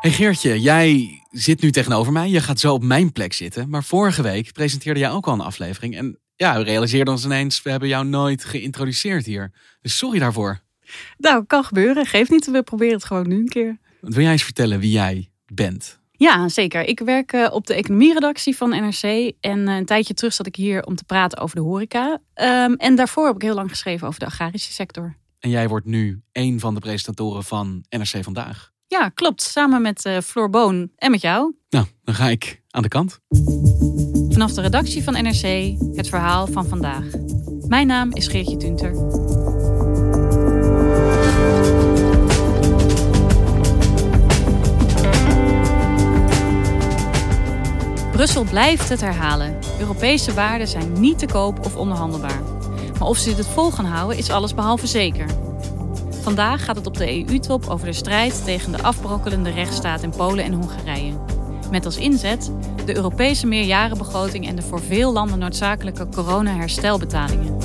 Hey Geertje, jij zit nu tegenover mij. Je gaat zo op mijn plek zitten. Maar vorige week presenteerde jij ook al een aflevering. En ja, we realiseerden ons ineens, we hebben jou nooit geïntroduceerd hier. Dus sorry daarvoor. Nou, kan gebeuren. Geeft niet, we proberen het gewoon nu een keer. Wil jij eens vertellen wie jij bent? Ja, zeker. Ik werk op de economieredactie van NRC. En een tijdje terug zat ik hier om te praten over de horeca. En daarvoor heb ik heel lang geschreven over de agrarische sector. En jij wordt nu één van de presentatoren van NRC Vandaag. Ja, klopt. Samen met Floor Boon en met jou. Nou, dan ga ik aan de kant. Vanaf de redactie van NRC, het verhaal van vandaag. Mijn naam is Geertje Tunter. Brussel blijft het herhalen. Europese waarden zijn niet te koop of onderhandelbaar. Maar of ze dit vol gaan houden is allesbehalve zeker. Vandaag gaat het op de EU-top over de strijd tegen de afbrokkelende rechtsstaat in Polen en Hongarije. Met als inzet de Europese meerjarenbegroting en de voor veel landen noodzakelijke corona-herstelbetalingen.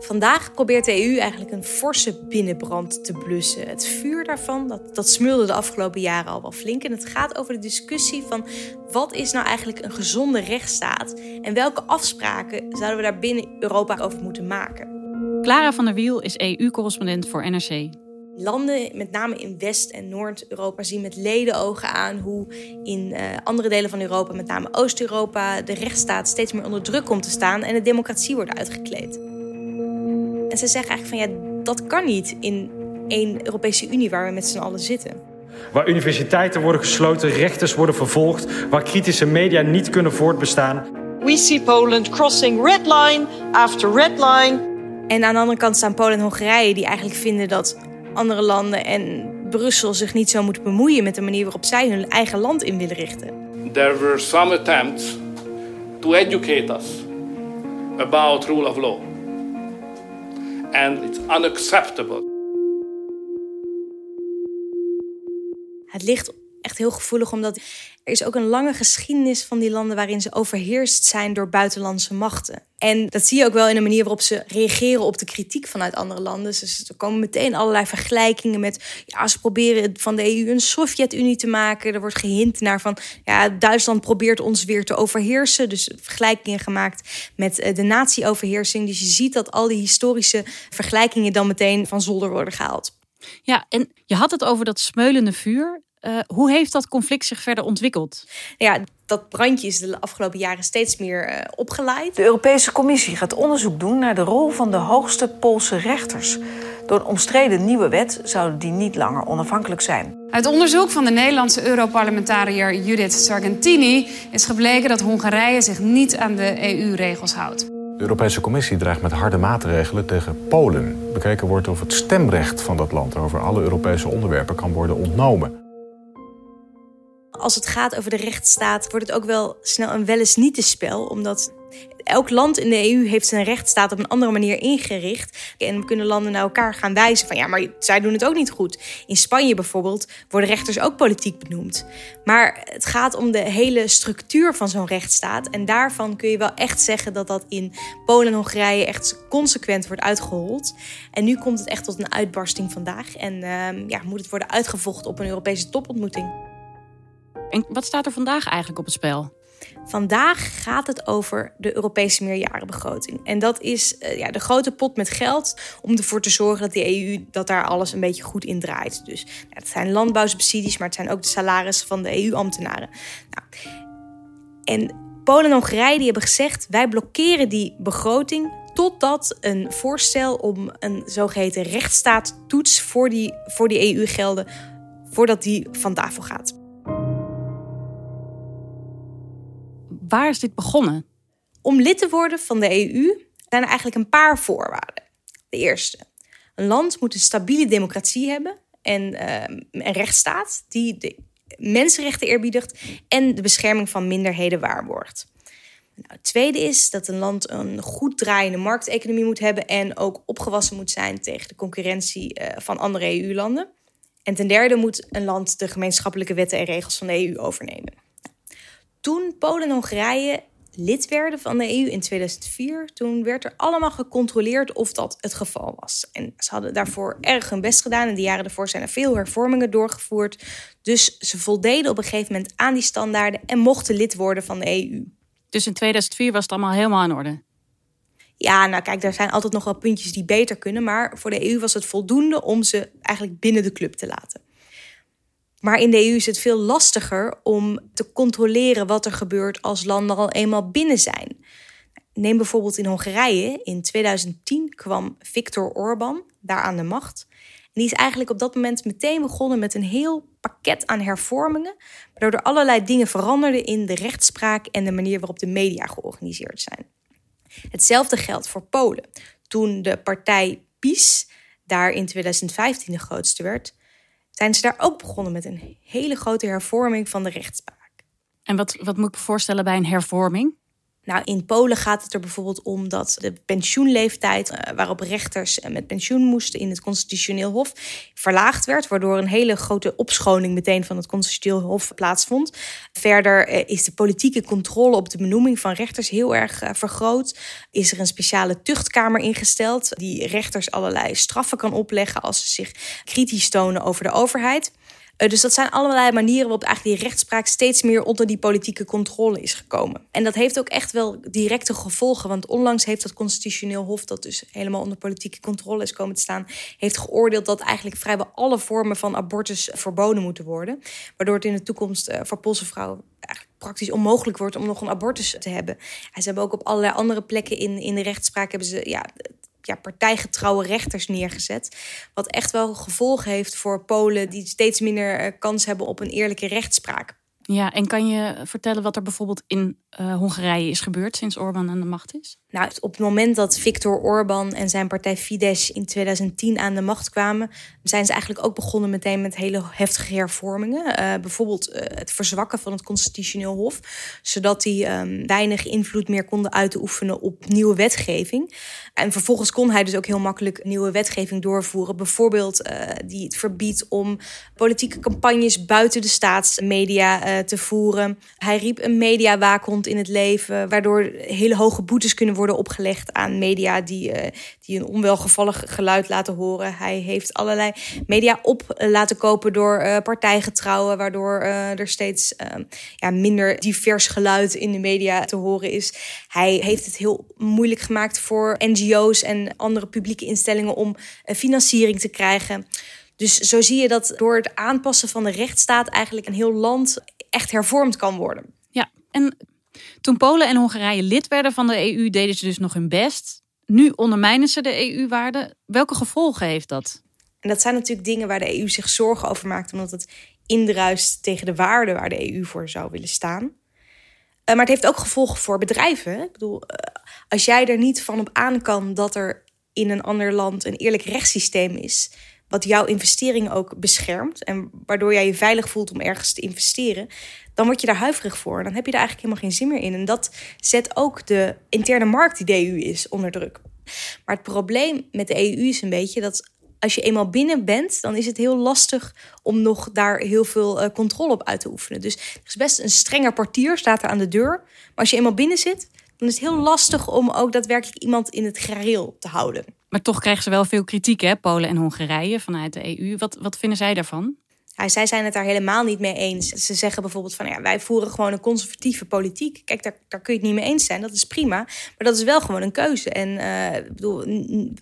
Vandaag probeert de EU eigenlijk een forse binnenbrand te blussen. Het vuur daarvan, dat smeulde de afgelopen jaren al wel flink. En het gaat over de discussie van wat is nou eigenlijk een gezonde rechtsstaat? En welke afspraken zouden we daar binnen Europa over moeten maken? Clara van der Wiel is EU-correspondent voor NRC. Landen, met name in West- en Noord-Europa, zien met ledenogen aan hoe in andere delen van Europa, met name Oost-Europa, de rechtsstaat steeds meer onder druk komt te staan en de democratie wordt uitgekleed. En ze zeggen eigenlijk van ja, dat kan niet in één Europese Unie waar we met z'n allen zitten. Waar universiteiten worden gesloten, rechters worden vervolgd, waar kritische media niet kunnen voortbestaan. We see Poland crossing red line after red line. En aan de andere kant staan Polen en Hongarije die eigenlijk vinden dat andere landen en Brussel zich niet zo moeten bemoeien met de manier waarop zij hun eigen land in willen richten. There were some attempts to educate us about rule of law. And it's unacceptable. Het ligt echt heel gevoelig, omdat er is ook een lange geschiedenis van die landen waarin ze overheerst zijn door buitenlandse machten. En dat zie je ook wel in de manier waarop ze reageren op de kritiek vanuit andere landen. Dus er komen meteen allerlei vergelijkingen met, ja, ze proberen van de EU een Sovjet-Unie te maken. Er wordt gehint naar van, ja, Duitsland probeert ons weer te overheersen. Dus vergelijkingen gemaakt met de nazi-overheersing. Dus je ziet dat al die historische vergelijkingen dan meteen van zolder worden gehaald. Ja, en je had het over dat smeulende vuur. Hoe heeft dat conflict zich verder ontwikkeld? Ja, dat brandje is de afgelopen jaren steeds meer opgelaaid. De Europese Commissie gaat onderzoek doen naar de rol van de hoogste Poolse rechters. Door een omstreden nieuwe wet zouden die niet langer onafhankelijk zijn. Uit onderzoek van de Nederlandse Europarlementariër Judith Sargentini is gebleken dat Hongarije zich niet aan de EU-regels houdt. De Europese Commissie dreigt met harde maatregelen tegen Polen. Bekeken wordt of het stemrecht van dat land over alle Europese onderwerpen kan worden ontnomen. Als het gaat over de rechtsstaat wordt het ook wel snel een wel eens niet te spel. Omdat elk land in de EU heeft zijn rechtsstaat op een andere manier ingericht. En kunnen landen naar elkaar gaan wijzen van ja, maar zij doen het ook niet goed. In Spanje bijvoorbeeld worden rechters ook politiek benoemd. Maar het gaat om de hele structuur van zo'n rechtsstaat. En daarvan kun je wel echt zeggen dat dat in Polen en Hongarije echt consequent wordt uitgehold. En nu komt het echt tot een uitbarsting vandaag. En moet het worden uitgevochten op een Europese topontmoeting. En wat staat er vandaag eigenlijk op het spel? Vandaag gaat het over de Europese meerjarenbegroting. En dat is de grote pot met geld om ervoor te zorgen dat de EU dat daar alles een beetje goed in draait. Dus het zijn landbouwsubsidies, maar het zijn ook de salarissen van de EU-ambtenaren. Nou, en Polen en Hongarije die hebben gezegd, wij blokkeren die begroting totdat een voorstel om een zogeheten rechtsstaattoets voor die EU-gelden, voordat die van tafel gaat. Waar is dit begonnen? Om lid te worden van de EU zijn er eigenlijk een paar voorwaarden. De eerste, een land moet een stabiele democratie hebben en een rechtsstaat die de mensenrechten eerbiedigt en de bescherming van minderheden waarborgt. Nou, het tweede is dat een land een goed draaiende markteconomie moet hebben en ook opgewassen moet zijn tegen de concurrentie van andere EU-landen. En ten derde moet een land de gemeenschappelijke wetten en regels van de EU overnemen. Toen Polen en Hongarije lid werden van de EU in 2004, toen werd er allemaal gecontroleerd of dat het geval was. En ze hadden daarvoor erg hun best gedaan. En de jaren daarvoor zijn er veel hervormingen doorgevoerd. Dus ze voldeden op een gegeven moment aan die standaarden en mochten lid worden van de EU. Dus in 2004 was het allemaal helemaal in orde? Ja, nou kijk, daar zijn altijd nog wel puntjes die beter kunnen. Maar voor de EU was het voldoende om ze eigenlijk binnen de club te laten. Maar in de EU is het veel lastiger om te controleren wat er gebeurt als landen al eenmaal binnen zijn. Neem bijvoorbeeld in Hongarije. In 2010 kwam Viktor Orbán daar aan de macht. En die is eigenlijk op dat moment meteen begonnen met een heel pakket aan hervormingen, waardoor er allerlei dingen veranderden in de rechtspraak en de manier waarop de media georganiseerd zijn. Hetzelfde geldt voor Polen. Toen de partij PiS daar in 2015 de grootste werd, zijn ze daar ook begonnen met een hele grote hervorming van de rechtspraak. En wat moet ik me voorstellen bij een hervorming? Nou, in Polen gaat het er bijvoorbeeld om dat de pensioenleeftijd waarop rechters met pensioen moesten in het Constitutioneel Hof verlaagd werd, waardoor een hele grote opschoning meteen van het Constitutioneel Hof plaatsvond. Verder is de politieke controle op de benoeming van rechters heel erg vergroot. Is er een speciale tuchtkamer ingesteld die rechters allerlei straffen kan opleggen als ze zich kritisch tonen over de overheid. Dus dat zijn allerlei manieren waarop eigenlijk die rechtspraak steeds meer onder die politieke controle is gekomen. En dat heeft ook echt wel directe gevolgen. Want onlangs heeft dat Constitutioneel Hof, dat dus helemaal onder politieke controle is komen te staan, heeft geoordeeld dat eigenlijk vrijwel alle vormen van abortus verboden moeten worden. Waardoor het in de toekomst voor Poolse vrouwen eigenlijk praktisch onmogelijk wordt om nog een abortus te hebben. En ze hebben ook op allerlei andere plekken in de rechtspraak hebben ze partijgetrouwe rechters neergezet. Wat echt wel gevolgen heeft voor Polen die steeds minder kans hebben op een eerlijke rechtspraak. Ja, en kan je vertellen wat er bijvoorbeeld in Hongarije is gebeurd sinds Orbán aan de macht is? Nou, op het moment dat Viktor Orbán en zijn partij Fidesz in 2010 aan de macht kwamen, zijn ze eigenlijk ook begonnen meteen met hele heftige hervormingen. Bijvoorbeeld het verzwakken van het Constitutioneel Hof, zodat hij weinig invloed meer konden uitoefenen op nieuwe wetgeving. En vervolgens kon hij dus ook heel makkelijk nieuwe wetgeving doorvoeren. Bijvoorbeeld die het verbiedt om politieke campagnes buiten de staatsmedia te voeren. Hij riep een mediawaakhond in het leven, waardoor hele hoge boetes kunnen worden opgelegd aan media die een onwelgevallig geluid laten horen. Hij heeft allerlei media op laten kopen door partijgetrouwen, waardoor er steeds minder divers geluid in de media te horen is. Hij heeft het heel moeilijk gemaakt voor NGO's en andere publieke instellingen om financiering te krijgen. Dus zo zie je dat door het aanpassen van de rechtsstaat eigenlijk een heel land echt hervormd kan worden. Ja, en toen Polen en Hongarije lid werden van de EU, deden ze dus nog hun best. Nu ondermijnen ze de EU-waarden. Welke gevolgen heeft dat? En dat zijn natuurlijk dingen waar de EU zich zorgen over maakt, omdat het indruist tegen de waarden waar de EU voor zou willen staan. Maar het heeft ook gevolgen voor bedrijven. Ik bedoel, als jij er niet van op aan kan dat er in een ander land een eerlijk rechtssysteem is, wat jouw investeringen ook beschermt en waardoor jij je veilig voelt om ergens te investeren, dan word je daar huiverig voor. Dan heb je daar eigenlijk helemaal geen zin meer in. En dat zet ook de interne markt die de EU is onder druk. Maar het probleem met de EU is een beetje dat als je eenmaal binnen bent, dan is het heel lastig om nog daar heel veel controle op uit te oefenen. Dus er is best een strenger portier, staat er aan de deur. Maar als je eenmaal binnen zit, dan is het heel lastig om ook daadwerkelijk iemand in het gareel te houden. Maar toch krijgen ze wel veel kritiek, hè, Polen en Hongarije vanuit de EU. Wat vinden zij daarvan? Zij zijn het daar helemaal niet mee eens. Ze zeggen bijvoorbeeld van ja, wij voeren gewoon een conservatieve politiek. Kijk, daar kun je het niet mee eens zijn, dat is prima. Maar dat is wel gewoon een keuze. En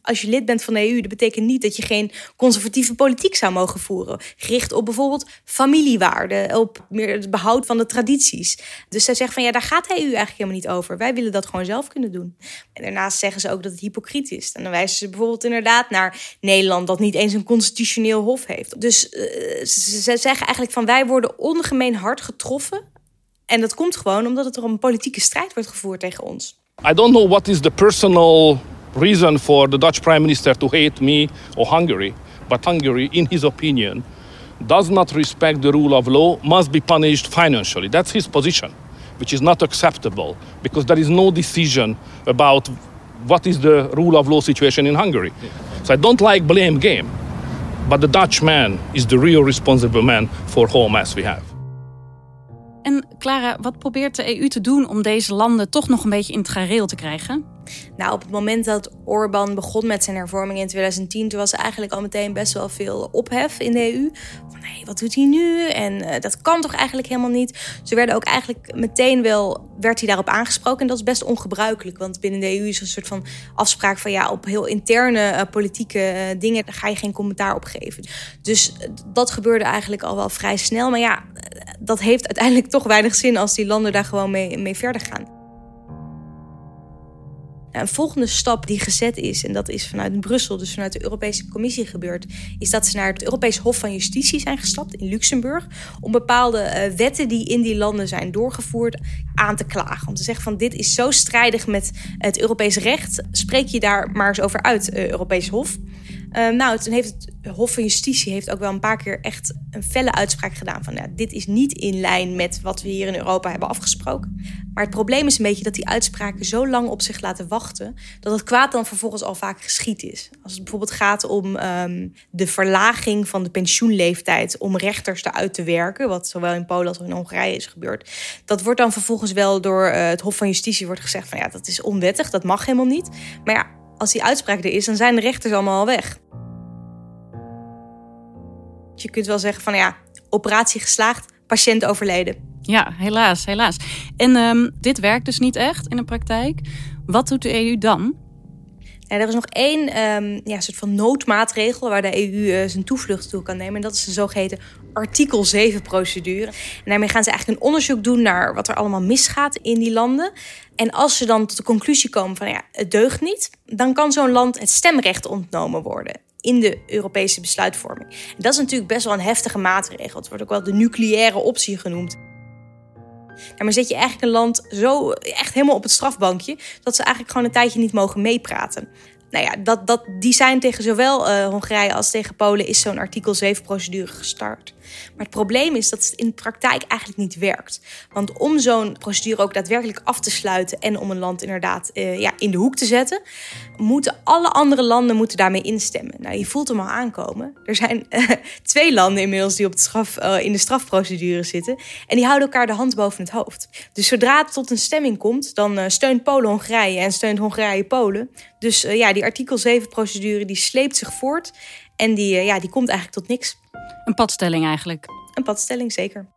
als je lid bent van de EU, dat betekent niet dat je geen conservatieve politiek zou mogen voeren. Gericht op bijvoorbeeld familiewaarden, op meer het behoud van de tradities. Dus zij zeggen van ja, daar gaat de EU eigenlijk helemaal niet over. Wij willen dat gewoon zelf kunnen doen. En daarnaast zeggen ze ook dat het hypocriet is. En dan wijzen ze bijvoorbeeld inderdaad naar Nederland, dat niet eens een constitutioneel hof heeft. Dus ze zeggen eigenlijk van wij worden ongemeen hard getroffen. En dat komt gewoon omdat er een politieke strijd wordt gevoerd tegen ons. I don't know what is the personal reason for the Dutch prime minister to hate me or Hungary. But Hungary, in his opinion, does not respect the rule of law, must be punished financially. That's his position, which is not acceptable. Because there is no decision about what is the rule of law situation in Hungary. So I don't like blame game. But the Dutch man is the real responsible man for whole mess we have. En Clara, wat probeert de EU te doen om deze landen toch nog een beetje in het gareel te krijgen? Nou, op het moment dat Orbán begon met zijn hervorming in 2010... toen was er eigenlijk al meteen best wel veel ophef in de EU. Van, hé, wat doet hij nu? En dat kan toch eigenlijk helemaal niet? Ze werden ook eigenlijk meteen wel... werd hij daarop aangesproken en dat is best ongebruikelijk. Want binnen de EU is een soort van afspraak van... ja, op heel interne politieke dingen daar ga je geen commentaar op geven. Dus dat gebeurde eigenlijk al wel vrij snel. Maar ja, dat heeft uiteindelijk toch weinig zin... als die landen daar gewoon mee verder gaan. Een volgende stap die gezet is, en dat is vanuit Brussel, dus vanuit de Europese Commissie gebeurd, is dat ze naar het Europees Hof van Justitie zijn gestapt in Luxemburg om bepaalde wetten die in die landen zijn doorgevoerd aan te klagen. Om te zeggen van dit is zo strijdig met het Europees recht, spreek je daar maar eens over uit, Europees Hof. Nou, toen heeft het Hof van Justitie heeft ook wel een paar keer echt een felle uitspraak gedaan van ja, dit is niet in lijn met wat we hier in Europa hebben afgesproken. Maar het probleem is een beetje dat die uitspraken zo lang op zich laten wachten dat het kwaad dan vervolgens al vaak geschied is. Als het bijvoorbeeld gaat om de verlaging van de pensioenleeftijd om rechters eruit te werken, wat zowel in Polen als in Hongarije is gebeurd. Dat wordt dan vervolgens wel door het Hof van Justitie wordt gezegd van ja, dat is onwettig, dat mag helemaal niet. Maar ja, als die uitspraak er is, dan zijn de rechters allemaal al weg. Je kunt wel zeggen van ja, operatie geslaagd, patiënt overleden. Ja, helaas, helaas. En dit werkt dus niet echt in de praktijk. Wat doet de EU dan? Ja, er is nog één soort van noodmaatregel waar de EU zijn toevlucht toe kan nemen. En dat is de zogeheten artikel 7-procedure. En daarmee gaan ze eigenlijk een onderzoek doen naar wat er allemaal misgaat in die landen. En als ze dan tot de conclusie komen van ja, het deugt niet, dan kan zo'n land het stemrecht ontnomen worden in de Europese besluitvorming. En dat is natuurlijk best wel een heftige maatregel. Het wordt ook wel de nucleaire optie genoemd. Ja, maar zet je eigenlijk een land zo echt helemaal op het strafbankje dat ze eigenlijk gewoon een tijdje niet mogen meepraten. Nou ja, die zijn tegen zowel Hongarije als tegen Polen is zo'n artikel 7-procedure gestart. Maar het probleem is dat het in de praktijk eigenlijk niet werkt. Want om zo'n procedure ook daadwerkelijk af te sluiten en om een land inderdaad in de hoek te zetten, moeten alle andere landen daarmee instemmen. Nou, je voelt hem al aankomen. Er zijn 2 landen inmiddels die op in de strafprocedure zitten en die houden elkaar de hand boven het hoofd. Dus zodra het tot een stemming komt, dan steunt Polen Hongarije en steunt Hongarije Polen. Dus die artikel 7-procedure die sleept zich voort en die komt eigenlijk tot niks. Een padstelling eigenlijk. Een padstelling, zeker.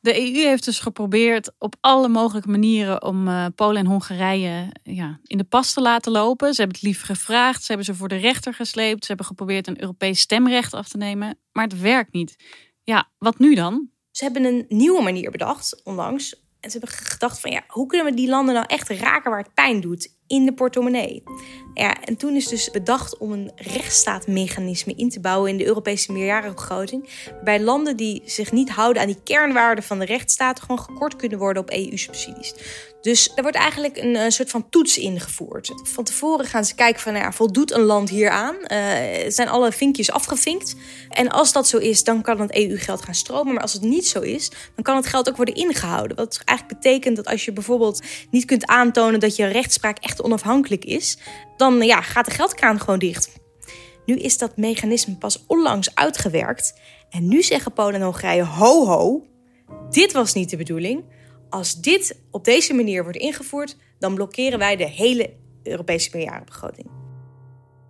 De EU heeft dus geprobeerd op alle mogelijke manieren om Polen en Hongarije in de pas te laten lopen. Ze hebben het lief gevraagd, ze hebben ze voor de rechter gesleept. Ze hebben geprobeerd een Europees stemrecht af te nemen, maar het werkt niet. Ja, wat nu dan? Ze hebben een nieuwe manier bedacht, onlangs. En ze hebben gedacht van hoe kunnen we die landen nou echt raken waar het pijn doet? In de portemonnee. Ja, en toen is dus bedacht om een rechtsstaatmechanisme in te bouwen in de Europese meerjarenbegroting, waarbij landen die zich niet houden aan die kernwaarden van de rechtsstaat gewoon gekort kunnen worden op EU-subsidies. Dus er wordt eigenlijk een soort van toets ingevoerd. Van tevoren gaan ze kijken van voldoet een land hieraan? Zijn alle vinkjes afgevinkt? En als dat zo is, dan kan het EU-geld gaan stromen. Maar als het niet zo is, dan kan het geld ook worden ingehouden. Wat eigenlijk betekent dat als je bijvoorbeeld niet kunt aantonen dat je rechtspraak echt onafhankelijk is, dan gaat de geldkraan gewoon dicht. Nu is dat mechanisme pas onlangs uitgewerkt. En nu zeggen Polen en Hongarije, ho ho, dit was niet de bedoeling. Als dit op deze manier wordt ingevoerd, dan blokkeren wij de hele Europese meerjarenbegroting.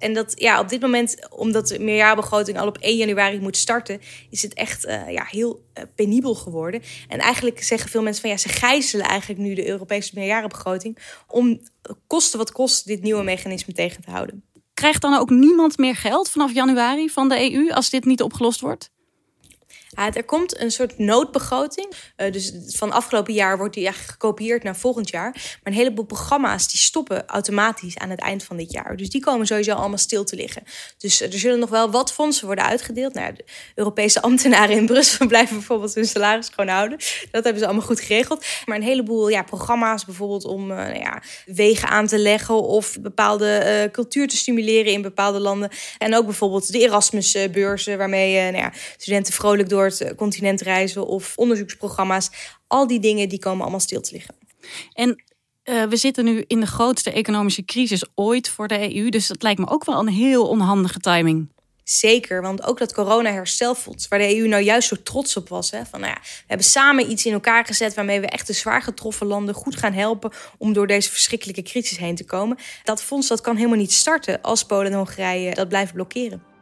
En dat ja, op dit moment, omdat de meerjarenbegroting al op 1 januari moet starten, is het echt heel penibel geworden. En eigenlijk zeggen veel mensen van ja, ze gijzelen eigenlijk nu de Europese meerjarenbegroting om kosten wat kost dit nieuwe mechanisme tegen te houden. Krijgt dan ook niemand meer geld vanaf januari van de EU als dit niet opgelost wordt? Ja, er komt een soort noodbegroting. Dus van afgelopen jaar wordt die eigenlijk gekopieerd naar volgend jaar. Maar een heleboel programma's die stoppen automatisch aan het eind van dit jaar. Dus die komen sowieso allemaal stil te liggen. Dus er zullen nog wel wat fondsen worden uitgedeeld. Nou, de Europese ambtenaren in Brussel blijven bijvoorbeeld hun salaris gewoon houden. Dat hebben ze allemaal goed geregeld. Maar een heleboel programma's bijvoorbeeld om wegen aan te leggen of bepaalde cultuur te stimuleren in bepaalde landen. En ook bijvoorbeeld de Erasmusbeurzen waarmee studenten vrolijk door het continent reizen of onderzoeksprogramma's. Al die dingen die komen allemaal stil te liggen. En we zitten nu in de grootste economische crisis ooit voor de EU. Dus dat lijkt me ook wel een heel onhandige timing. Zeker, want ook dat corona-herstelfonds, waar de EU nou juist zo trots op was. Hè, van, we hebben samen iets in elkaar gezet waarmee we echt de zwaar getroffen landen goed gaan helpen om door deze verschrikkelijke crisis heen te komen. Dat fonds dat kan helemaal niet starten als Polen en Hongarije dat blijven blokkeren.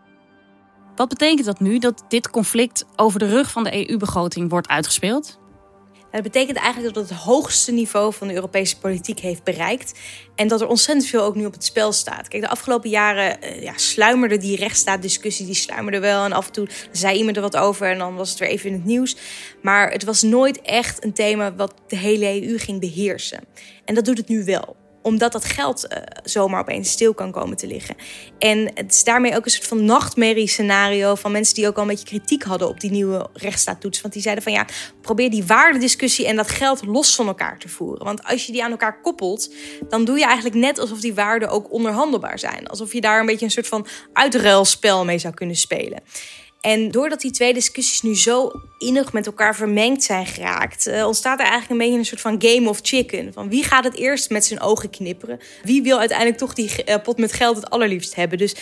Wat betekent dat nu dat dit conflict over de rug van de EU-begroting wordt uitgespeeld? Dat betekent eigenlijk dat het hoogste niveau van de Europese politiek heeft bereikt. En dat er ontzettend veel ook nu op het spel staat. Kijk, de afgelopen jaren sluimerde die rechtsstaatdiscussie, die sluimerde wel. En af en toe zei iemand er wat over en dan was het weer even in het nieuws. Maar het was nooit echt een thema wat de hele EU ging beheersen. En dat doet het nu wel. Omdat dat geld zomaar opeens stil kan komen te liggen. En het is daarmee ook een soort van nachtmerrie scenario van mensen die ook al een beetje kritiek hadden op die nieuwe rechtsstaattoets. Want die zeiden van ja, probeer die waardediscussie en dat geld los van elkaar te voeren. Want als je die aan elkaar koppelt, dan doe je eigenlijk net alsof die waarden ook onderhandelbaar zijn. Alsof je daar een beetje een soort van uitruilspel mee zou kunnen spelen. En doordat die twee discussies nu zo innig met elkaar vermengd zijn geraakt, ontstaat er eigenlijk een beetje een soort van game of chicken. Van wie gaat het eerst met zijn ogen knipperen? Wie wil uiteindelijk toch die pot met geld het allerliefst hebben? Dus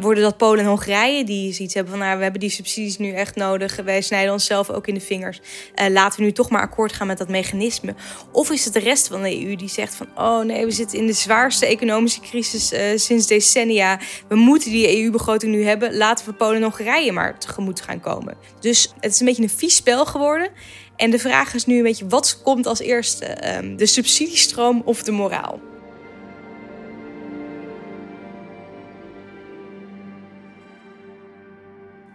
worden dat Polen en Hongarije die zoiets hebben van we hebben die subsidies nu echt nodig. Wij snijden onszelf ook in de vingers. Laten we nu toch maar akkoord gaan met dat mechanisme. Of is het de rest van de EU die zegt van oh nee, we zitten in de zwaarste economische crisis sinds decennia. We moeten die EU-begroting nu hebben. Laten we Polen en Hongarije maar tegemoet gaan komen. Dus het is een beetje een vies spel geworden. En de vraag is nu een beetje, wat komt als eerste? De subsidiestroom of de moraal?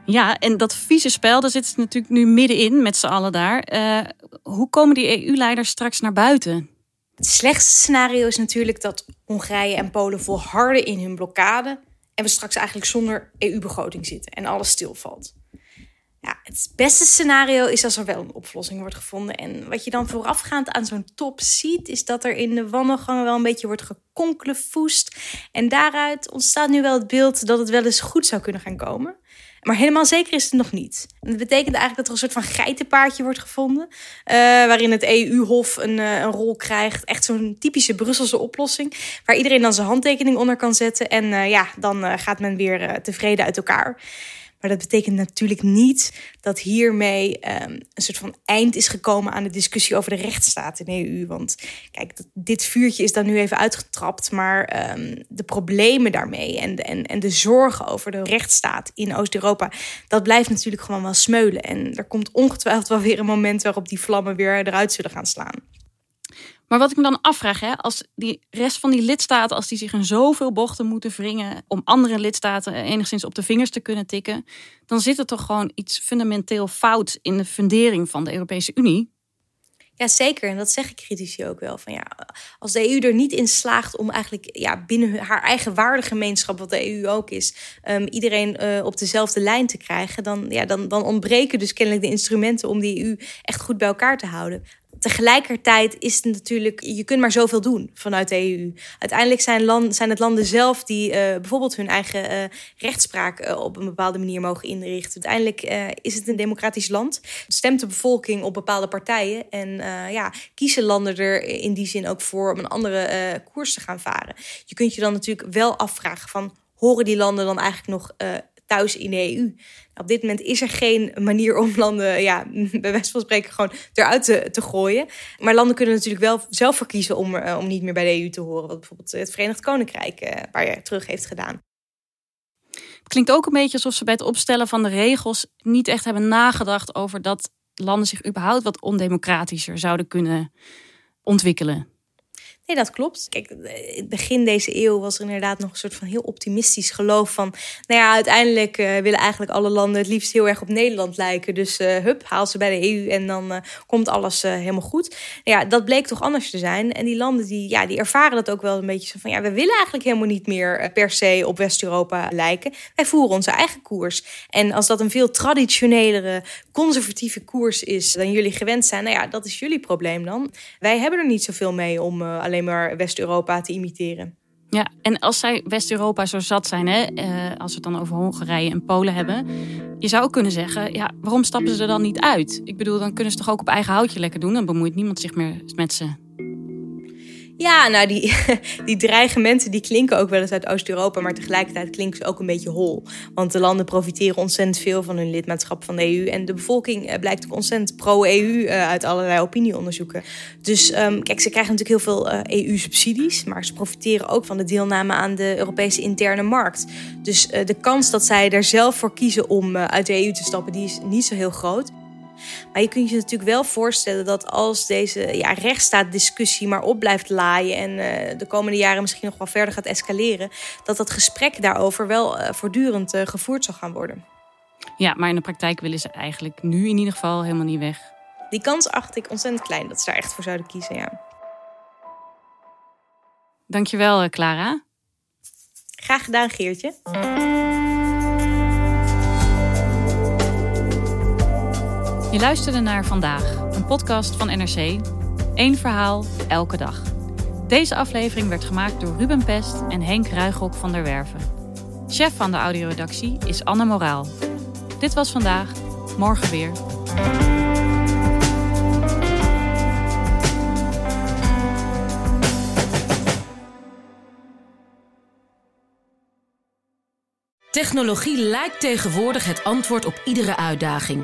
Ja, en dat vieze spel, daar zitten ze natuurlijk nu middenin met z'n allen daar. Hoe komen die EU-leiders straks naar buiten? Het slechtste scenario is natuurlijk dat Hongarije en Polen volharden in hun blokkade en we straks eigenlijk zonder EU-begroting zitten en alles stilvalt. Ja, het beste scenario is als er wel een oplossing wordt gevonden. En wat je dan voorafgaand aan zo'n top ziet, is dat er in de wandelgangen wel een beetje wordt gekonkelevoest. En daaruit ontstaat nu wel het beeld dat het wel eens goed zou kunnen gaan komen. Maar helemaal zeker is het nog niet. Dat betekent eigenlijk dat er een soort van geitenpaardje wordt gevonden. Waarin het EU-hof een rol krijgt. Echt zo'n typische Brusselse oplossing. Waar iedereen dan zijn handtekening onder kan zetten. En dan gaat men weer tevreden uit elkaar. Maar dat betekent natuurlijk niet dat hiermee een soort van eind is gekomen aan de discussie over de rechtsstaat in de EU. Want kijk, dit vuurtje is dan nu even uitgetrapt. Maar de problemen daarmee en de zorgen over de rechtsstaat in Oost-Europa, dat blijft natuurlijk gewoon wel smeulen. En er komt ongetwijfeld wel weer een moment waarop die vlammen weer eruit zullen gaan slaan. Maar wat ik me dan afvraag, als die rest van die lidstaten, als die zich in zoveel bochten moeten wringen om andere lidstaten enigszins op de vingers te kunnen tikken, dan zit er toch gewoon iets fundamenteel fout in de fundering van de Europese Unie? Ja, zeker. En dat zeggen critici ook wel. Van als de EU er niet in slaagt om eigenlijk binnen haar eigen waardegemeenschap, wat de EU ook is, iedereen op dezelfde lijn te krijgen, dan ontbreken dus kennelijk de instrumenten om die EU echt goed bij elkaar te houden. Tegelijkertijd is het natuurlijk, je kunt maar zoveel doen vanuit de EU. Uiteindelijk zijn het landen zelf die bijvoorbeeld hun eigen rechtspraak op een bepaalde manier mogen inrichten. Uiteindelijk is het een democratisch land. Stemt de bevolking op bepaalde partijen en kiezen landen er in die zin ook voor om een andere koers te gaan varen. Je kunt je dan natuurlijk wel afvragen van, horen die landen dan eigenlijk nog thuis in de EU? Op dit moment is er geen manier om landen, bij wijze van spreken, gewoon eruit te gooien. Maar landen kunnen natuurlijk wel zelf voor kiezen om niet meer bij de EU te horen. Wat bijvoorbeeld het Verenigd Koninkrijk een paar jaar terug heeft gedaan. Klinkt ook een beetje alsof ze bij het opstellen van de regels niet echt hebben nagedacht over dat landen zich überhaupt wat ondemocratischer zouden kunnen ontwikkelen. Nee, dat klopt. Kijk, begin deze eeuw was er inderdaad nog een soort van heel optimistisch geloof van... nou ja, uiteindelijk willen eigenlijk alle landen het liefst heel erg op Nederland lijken. Dus haal ze bij de EU en dan komt alles helemaal goed. Nou ja, dat bleek toch anders te zijn. En die landen die ervaren dat ook wel een beetje zo van... ja, we willen eigenlijk helemaal niet meer per se op West-Europa lijken. Wij voeren onze eigen koers. En als dat een veel traditionelere, conservatieve koers is dan jullie gewend zijn... nou ja, dat is jullie probleem dan. Wij hebben er niet zoveel mee om alleen maar West-Europa te imiteren. Ja, en als zij West-Europa zo zat zijn, als we het dan over Hongarije en Polen hebben... je zou ook kunnen zeggen, ja, waarom stappen ze er dan niet uit? Ik bedoel, dan kunnen ze toch ook op eigen houtje lekker doen... dan bemoeit niemand zich meer met ze. Ja, nou, die dreigementen die klinken ook wel eens uit Oost-Europa... maar tegelijkertijd klinken ze ook een beetje hol. Want de landen profiteren ontzettend veel van hun lidmaatschap van de EU... en de bevolking blijkt ook ontzettend pro-EU uit allerlei opinieonderzoeken. Dus kijk, ze krijgen natuurlijk heel veel EU-subsidies... maar ze profiteren ook van de deelname aan de Europese interne markt. Dus de kans dat zij er zelf voor kiezen om uit de EU te stappen... die is niet zo heel groot... Maar je kunt je natuurlijk wel voorstellen dat als deze rechtsstaatdiscussie maar op blijft laaien... en de komende jaren misschien nog wel verder gaat escaleren... dat dat gesprek daarover wel voortdurend gevoerd zal gaan worden. Ja, maar in de praktijk willen ze eigenlijk nu in ieder geval helemaal niet weg. Die kans acht ik ontzettend klein dat ze daar echt voor zouden kiezen, ja. Dankjewel, Clara. Graag gedaan, Geertje. Je luisterde naar Vandaag, een podcast van NRC. Eén verhaal, elke dag. Deze aflevering werd gemaakt door Ruben Pest en Henk Ruigrok van der Werven. Chef van de audioredactie is Anne Moraal. Dit was Vandaag, morgen weer. Technologie lijkt tegenwoordig het antwoord op iedere uitdaging...